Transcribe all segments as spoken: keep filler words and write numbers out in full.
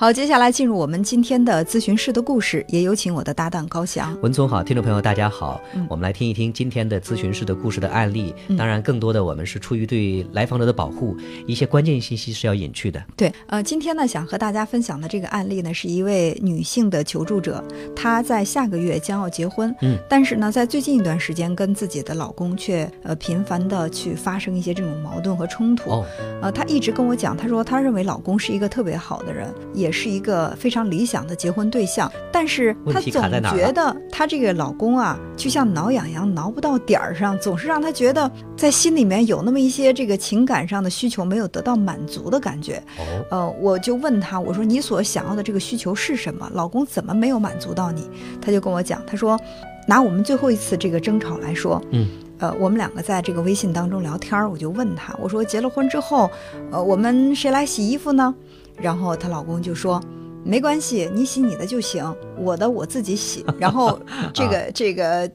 好，接下来进入我们今天的咨询室的故事，也有请我的搭档高翔。文聪好，听众朋友大家好、嗯、我们来听一听今天的咨询室的故事的案例、嗯、当然更多的我们是出于对来访者的保护，一些关键信息是要隐去的。对，呃，今天呢想和大家分享的这个案例呢是一位女性的求助者，她在下个月将要结婚、嗯、但是呢在最近一段时间跟自己的老公却呃频繁的去发生一些这种矛盾和冲突、哦、呃，她一直跟我讲，她说她认为老公是一个特别好的人，也是一个非常理想的结婚对象，但是她总觉得她这个老公啊就像挠痒痒挠不到点儿上，总是让她觉得在心里面有那么一些这个情感上的需求没有得到满足的感觉、哦、呃，我就问她，我说你所想要的这个需求是什么，老公怎么没有满足到你？她就跟我讲，她说拿我们最后一次这个争吵来说，嗯呃，我们两个在这个微信当中聊天，我就问她，我说结了婚之后，呃，我们谁来洗衣服呢？然后她老公就说，没关系，你洗你的就行，我的我自己洗。然后这个这个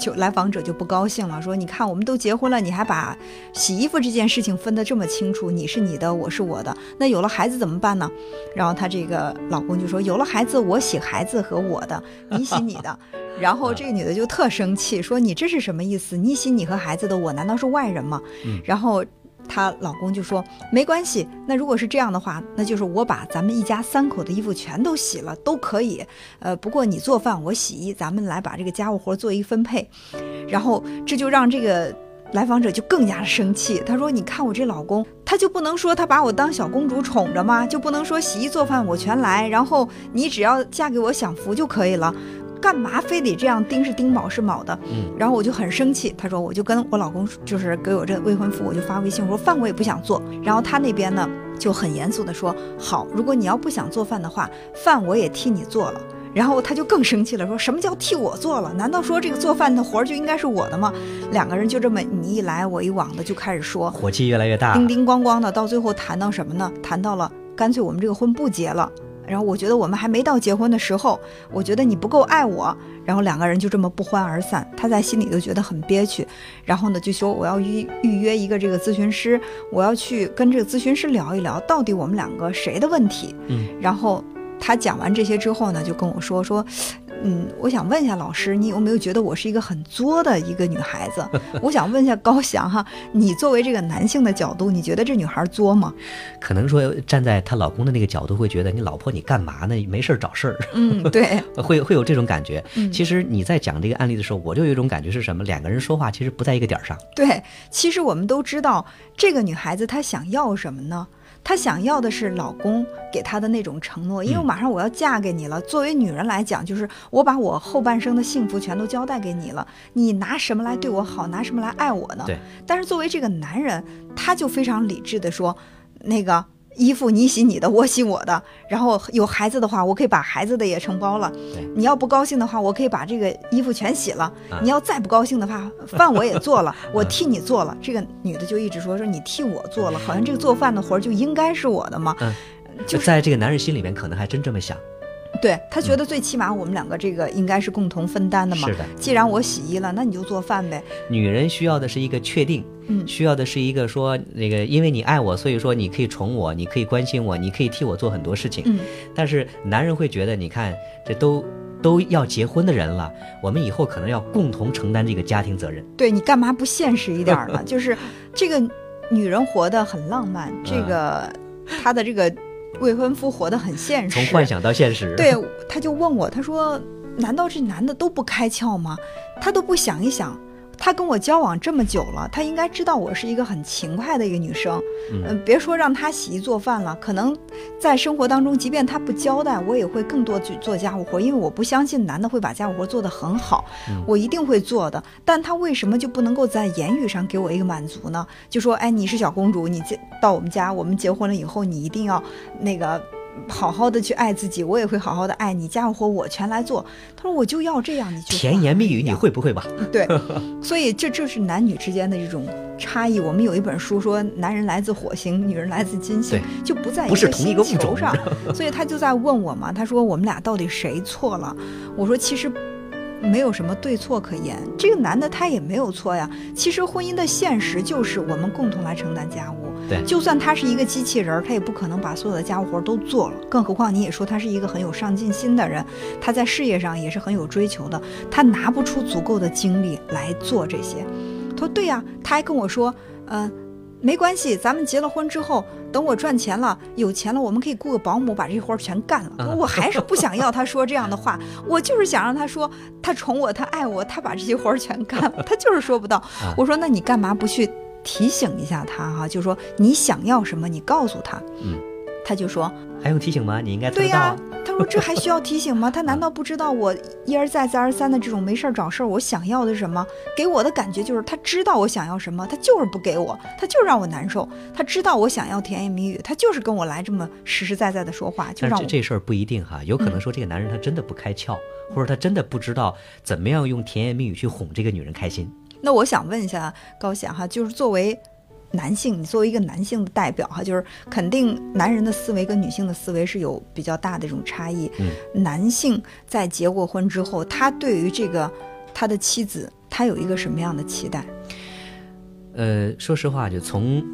就来访者就不高兴了，说你看我们都结婚了，你还把洗衣服这件事情分得这么清楚，你是你的，我是我的，那有了孩子怎么办呢？然后她这个老公就说，有了孩子我洗孩子和我的，你洗你的。然后这个女的就特生气，说你这是什么意思，你洗你和孩子的，我难道是外人吗？嗯、然后她老公就说，没关系，那如果是这样的话，那就是我把咱们一家三口的衣服全都洗了都可以，呃，不过你做饭我洗衣，咱们来把这个家务活做一分配。然后这就让这个来访者就更加生气，他说你看我这老公，他就不能说他把我当小公主宠着吗？就不能说洗衣做饭我全来，然后你只要嫁给我享福就可以了，干嘛非得这样盯是盯卯是卯的？嗯，然后我就很生气，他说我就跟我老公，就是给我这未婚夫，我就发微信，我说饭我也不想做。然后他那边呢就很严肃的说，好，如果你要不想做饭的话，饭我也替你做了。然后他就更生气了，说什么叫替我做了？难道说这个做饭的活就应该是我的吗？两个人就这么你一来我一往的就开始说，火气越来越大，叮叮咣咣的，到最后谈到什么呢？谈到了干脆我们这个婚不结了，然后我觉得我们还没到结婚的时候，我觉得你不够爱我。然后两个人就这么不欢而散，他在心里就觉得很憋屈，然后呢就说我要预预约一个这个咨询师，我要去跟这个咨询师聊一聊到底我们两个谁的问题。嗯，然后他讲完这些之后呢就跟我说说嗯，我想问一下老师，你有没有觉得我是一个很作的一个女孩子？我想问一下高翔哈，你作为这个男性的角度，你觉得这女孩作吗？可能说站在她老公的那个角度会觉得，你老婆你干嘛呢？没事找事儿。嗯，对，会会有这种感觉。其实你在讲这个案例的时候，我就有一种感觉是什么？两个人说话其实不在一个点上。对，其实我们都知道，这个女孩子她想要什么呢？她想要的是老公给她的那种承诺，因为马上我要嫁给你了、嗯、作为女人来讲，就是我把我后半生的幸福全都交代给你了，你拿什么来对我好，拿什么来爱我呢？对。但是作为这个男人，他就非常理智的说，那个衣服你洗你的，我洗我的，然后有孩子的话我可以把孩子的也承包了，你要不高兴的话我可以把这个衣服全洗了、啊、你要再不高兴的话饭我也做了我替你做了。这个女的就一直说说你替我做了，好像这个做饭的活就应该是我的嘛、嗯就是、在这个男人心里面可能还真这么想。对，他觉得最起码我们两个这个应该是共同分担的嘛。是的，既然我洗衣了，那你就做饭呗。女人需要的是一个确定，嗯，需要的是一个说那个，因为你爱我，所以说你可以宠我，你可以关心我，你可以替我做很多事情。嗯，但是男人会觉得，你看这都。都要结婚的人了，我们以后可能要共同承担这个家庭责任。对，你干嘛不现实一点呢？就是这个女人活得很浪漫，这个她的这个。未婚夫活得很现实，从幻想到现实。对，他就问我，他说难道这男的都不开窍吗？他都不想一想，他跟我交往这么久了，他应该知道我是一个很勤快的一个女生。嗯、呃，别说让他洗衣做饭了，可能在生活当中，即便他不交代，我也会更多去做家务活，因为我不相信男的会把家务活做得很好、嗯，我一定会做的。但他为什么就不能够在言语上给我一个满足呢？就说，哎，你是小公主，你到我们家，我们结婚了以后，你一定要那个。好好的去爱自己，我也会好好的爱你，家务活我全来做。他说我就要这样，你就甜言蜜语，你会不会吧？对，所以这就是男女之间的这种差异。我们有一本书说，男人来自火星，女人来自金星，就不在一个星球上。所以他就在问我嘛，他说我们俩到底谁错了？我说其实。没有什么对错可言，这个男的他也没有错呀。其实婚姻的现实就是我们共同来承担家务，对，就算他是一个机器人，他也不可能把所有的家务活都做了，更何况你也说他是一个很有上进心的人，他在事业上也是很有追求的，他拿不出足够的精力来做这些。他说对呀、啊、他还跟我说呃没关系，咱们结了婚之后，等我赚钱了有钱了，我们可以雇个保姆把这活全干了。我还是不想要他说这样的话，我就是想让他说他宠我，他爱我，他把这些活全干了，他就是说不到。我说那你干嘛不去提醒一下他哈、啊、就说你想要什么你告诉他。嗯，他就说还用提醒吗？你应该知道、啊、对呀、啊、他说这还需要提醒吗？他难道不知道我一而再再而三的这种没事找事儿，我想要的是什么？给我的感觉就是他知道我想要什么，他就是不给我，他就让我难受。他知道我想要甜言蜜语，他就是跟我来这么实实在在的说话，就让我。但是这事儿不一定哈，有可能说这个男人他真的不开窍、嗯、或者他真的不知道怎么样用甜言蜜语去哄这个女人开心。那我想问一下高翔哈，就是作为男性，你作为一个男性的代表哈，就是肯定男人的思维跟女性的思维是有比较大的一种差异、嗯、男性在结过婚之后，他对于这个他的妻子他有一个什么样的期待？呃，说实话，就从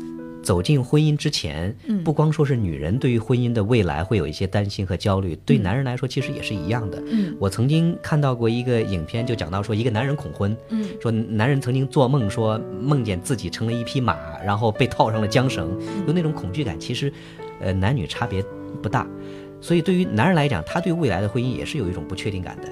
走进婚姻之前，不光说是女人对于婚姻的未来会有一些担心和焦虑，对男人来说其实也是一样的。我曾经看到过一个影片，就讲到说一个男人恐婚，说男人曾经做梦说梦见自己成了一匹马，然后被套上了缰绳，有那种恐惧感。其实呃，男女差别不大，所以对于男人来讲，他对未来的婚姻也是有一种不确定感的。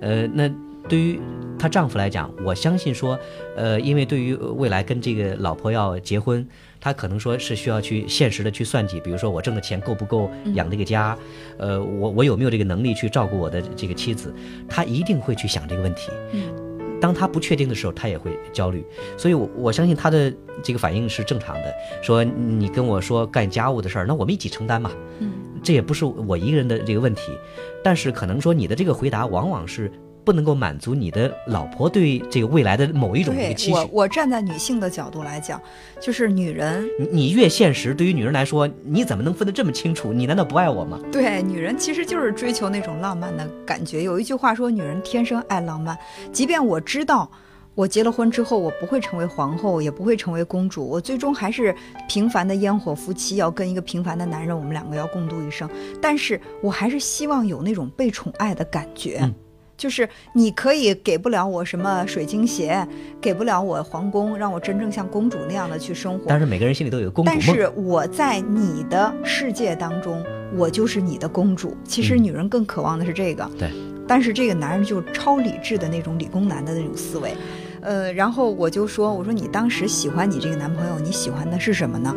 呃，那对于她丈夫来讲，我相信说呃，因为对于未来跟这个老婆要结婚，他可能说是需要去现实的去算计，比如说我挣的钱够不够养这个家、嗯、呃，我我有没有这个能力去照顾我的这个妻子，他一定会去想这个问题、嗯、当他不确定的时候他也会焦虑，所以我我相信他的这个反应是正常的，说你跟我说干家务的事儿，那我们一起承担嘛、嗯、这也不是我一个人的这个问题。但是可能说你的这个回答往往是不能够满足你的老婆对这个未来的某一种一个期许。我我站在女性的角度来讲，就是女人 你, 你越现实，对于女人来说你怎么能分得这么清楚？你难道不爱我吗？对，女人其实就是追求那种浪漫的感觉。有一句话说女人天生爱浪漫，即便我知道我结了婚之后我不会成为皇后，也不会成为公主，我最终还是平凡的烟火夫妻，要跟一个平凡的男人，我们两个要共度一生，但是我还是希望有那种被宠爱的感觉、嗯，就是你可以给不了我什么水晶鞋，给不了我皇宫，让我真正像公主那样的去生活。但是每个人心里都有公主梦。但是我在你的世界当中，我就是你的公主。其实女人更渴望的是这个。嗯、对。但是这个男人就超理智的那种理工男的那种思维，呃，然后我就说，我说你当时喜欢你这个男朋友，你喜欢的是什么呢？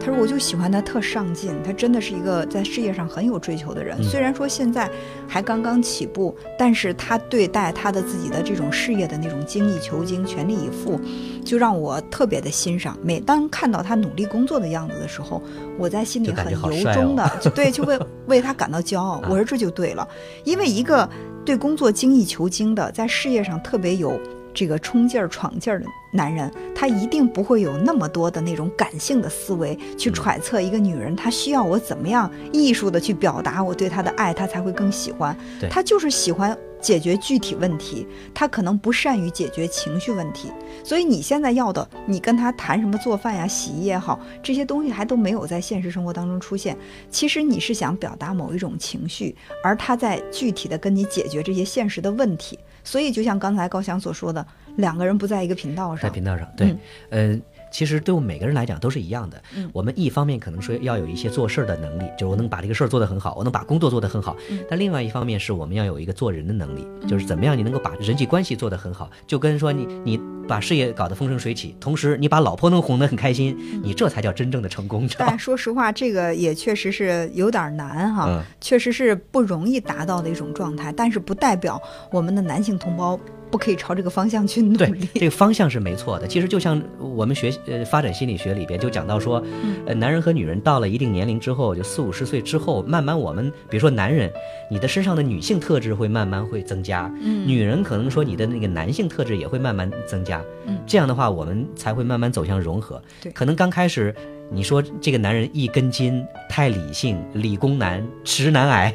他说我就喜欢他特上进，他真的是一个在事业上很有追求的人、嗯、虽然说现在还刚刚起步，但是他对待他的自己的这种事业的那种精益求精全力以赴，就让我特别的欣赏。每当看到他努力工作的样子的时候，我在心里很由衷的就、哦、对，就为为他感到骄傲。我说这就对了、啊、因为一个对工作精益求精的，在事业上特别有这个冲劲儿闯劲儿的男人，他一定不会有那么多的那种感性的思维去揣测一个女人她需要我怎么样艺术的去表达我对她的爱，她才会更喜欢。他就是喜欢解决具体问题，他可能不善于解决情绪问题。所以你现在要的，你跟他谈什么做饭呀洗衣也好，这些东西还都没有在现实生活当中出现。其实你是想表达某一种情绪，而他在具体的跟你解决这些现实的问题。所以就像刚才高翔所说的，两个人不在一个频道上，在频道上，对、嗯、呃，其实对我们每个人来讲都是一样的、嗯、我们一方面可能说要有一些做事的能力，就是我能把这个事儿做得很好，我能把工作做得很好、嗯、但另外一方面是我们要有一个做人的能力，就是怎么样你能够把人际关系做得很好，就跟说你你把事业搞得风生水起，同时你把老婆能哄得很开心、嗯、你这才叫真正的成功。但说实话这个也确实是有点难哈、嗯、确实是不容易达到的一种状态，但是不代表我们的男性同胞不可以朝这个方向去努力。对，这个方向是没错的。其实就像我们学呃发展心理学里边就讲到说、嗯、呃男人和女人到了一定年龄之后，就四五十岁之后，慢慢我们比如说男人你的身上的女性特质会慢慢会增加、嗯、女人可能说你的那个男性特质也会慢慢增加、嗯、这样的话我们才会慢慢走向融合、嗯、可能刚开始你说这个男人一根筋，太理性，理工男，直男癌，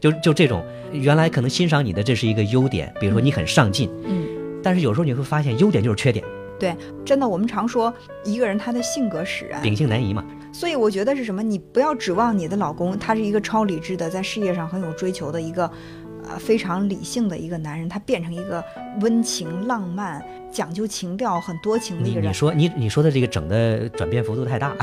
就就这种，原来可能欣赏你的这是一个优点，比如说你很上进，嗯，但是有时候你会发现优点就是缺点。对，真的，我们常说一个人他的性格使然，秉性难移嘛。所以我觉得是什么？你不要指望你的老公，他是一个超理智的，在事业上很有追求的一个，呃，非常理性的一个男人，他变成一个温情、浪漫、讲究情调、很多情的一个人。你说你你说的这个整的转变幅度太大。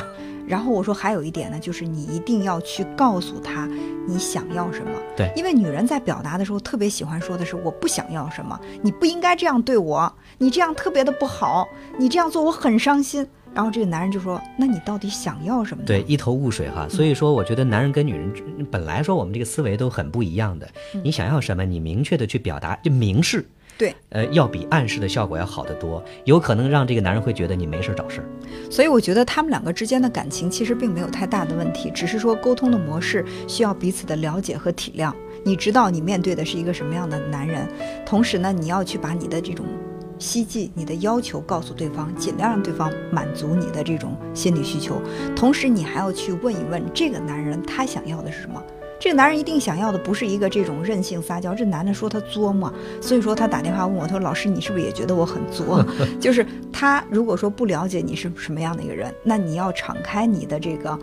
然后我说还有一点呢，就是你一定要去告诉他你想要什么。对，因为女人在表达的时候特别喜欢说的是我不想要什么，你不应该这样对我，你这样特别的不好，你这样做我很伤心。然后这个男人就说，那你到底想要什么呢？对，一头雾水哈。所以说我觉得男人跟女人本来说我们这个思维都很不一样的，嗯，你想要什么你明确的去表达，就明示。对，呃，要比暗示的效果要好得多，有可能让这个男人会觉得你没事找事。所以我觉得他们两个之间的感情其实并没有太大的问题，只是说沟通的模式需要彼此的了解和体谅。你知道你面对的是一个什么样的男人，同时呢，你要去把你的这种希冀、你的要求告诉对方，尽量让对方满足你的这种心理需求。同时，你还要去问一问这个男人他想要的是什么。这个男人一定想要的不是一个这种任性撒娇，这男的说他作嘛，所以说他打电话问我，他说老师你是不是也觉得我很作？就是他如果说不了解你是什么样的一个人，那你要敞开你的这个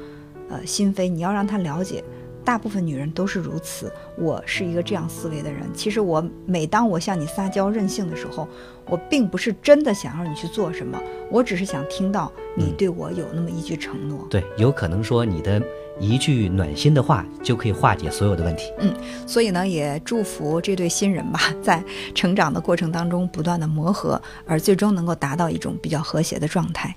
呃心扉，你要让他了解。大部分女人都是如此，我是一个这样思维的人，其实我每当我向你撒娇任性的时候，我并不是真的想让你去做什么，我只是想听到你对我有那么一句承诺。嗯，对，有可能说你的一句暖心的话就可以化解所有的问题。嗯，所以呢也祝福这对新人吧，在成长的过程当中不断的磨合，而最终能够达到一种比较和谐的状态。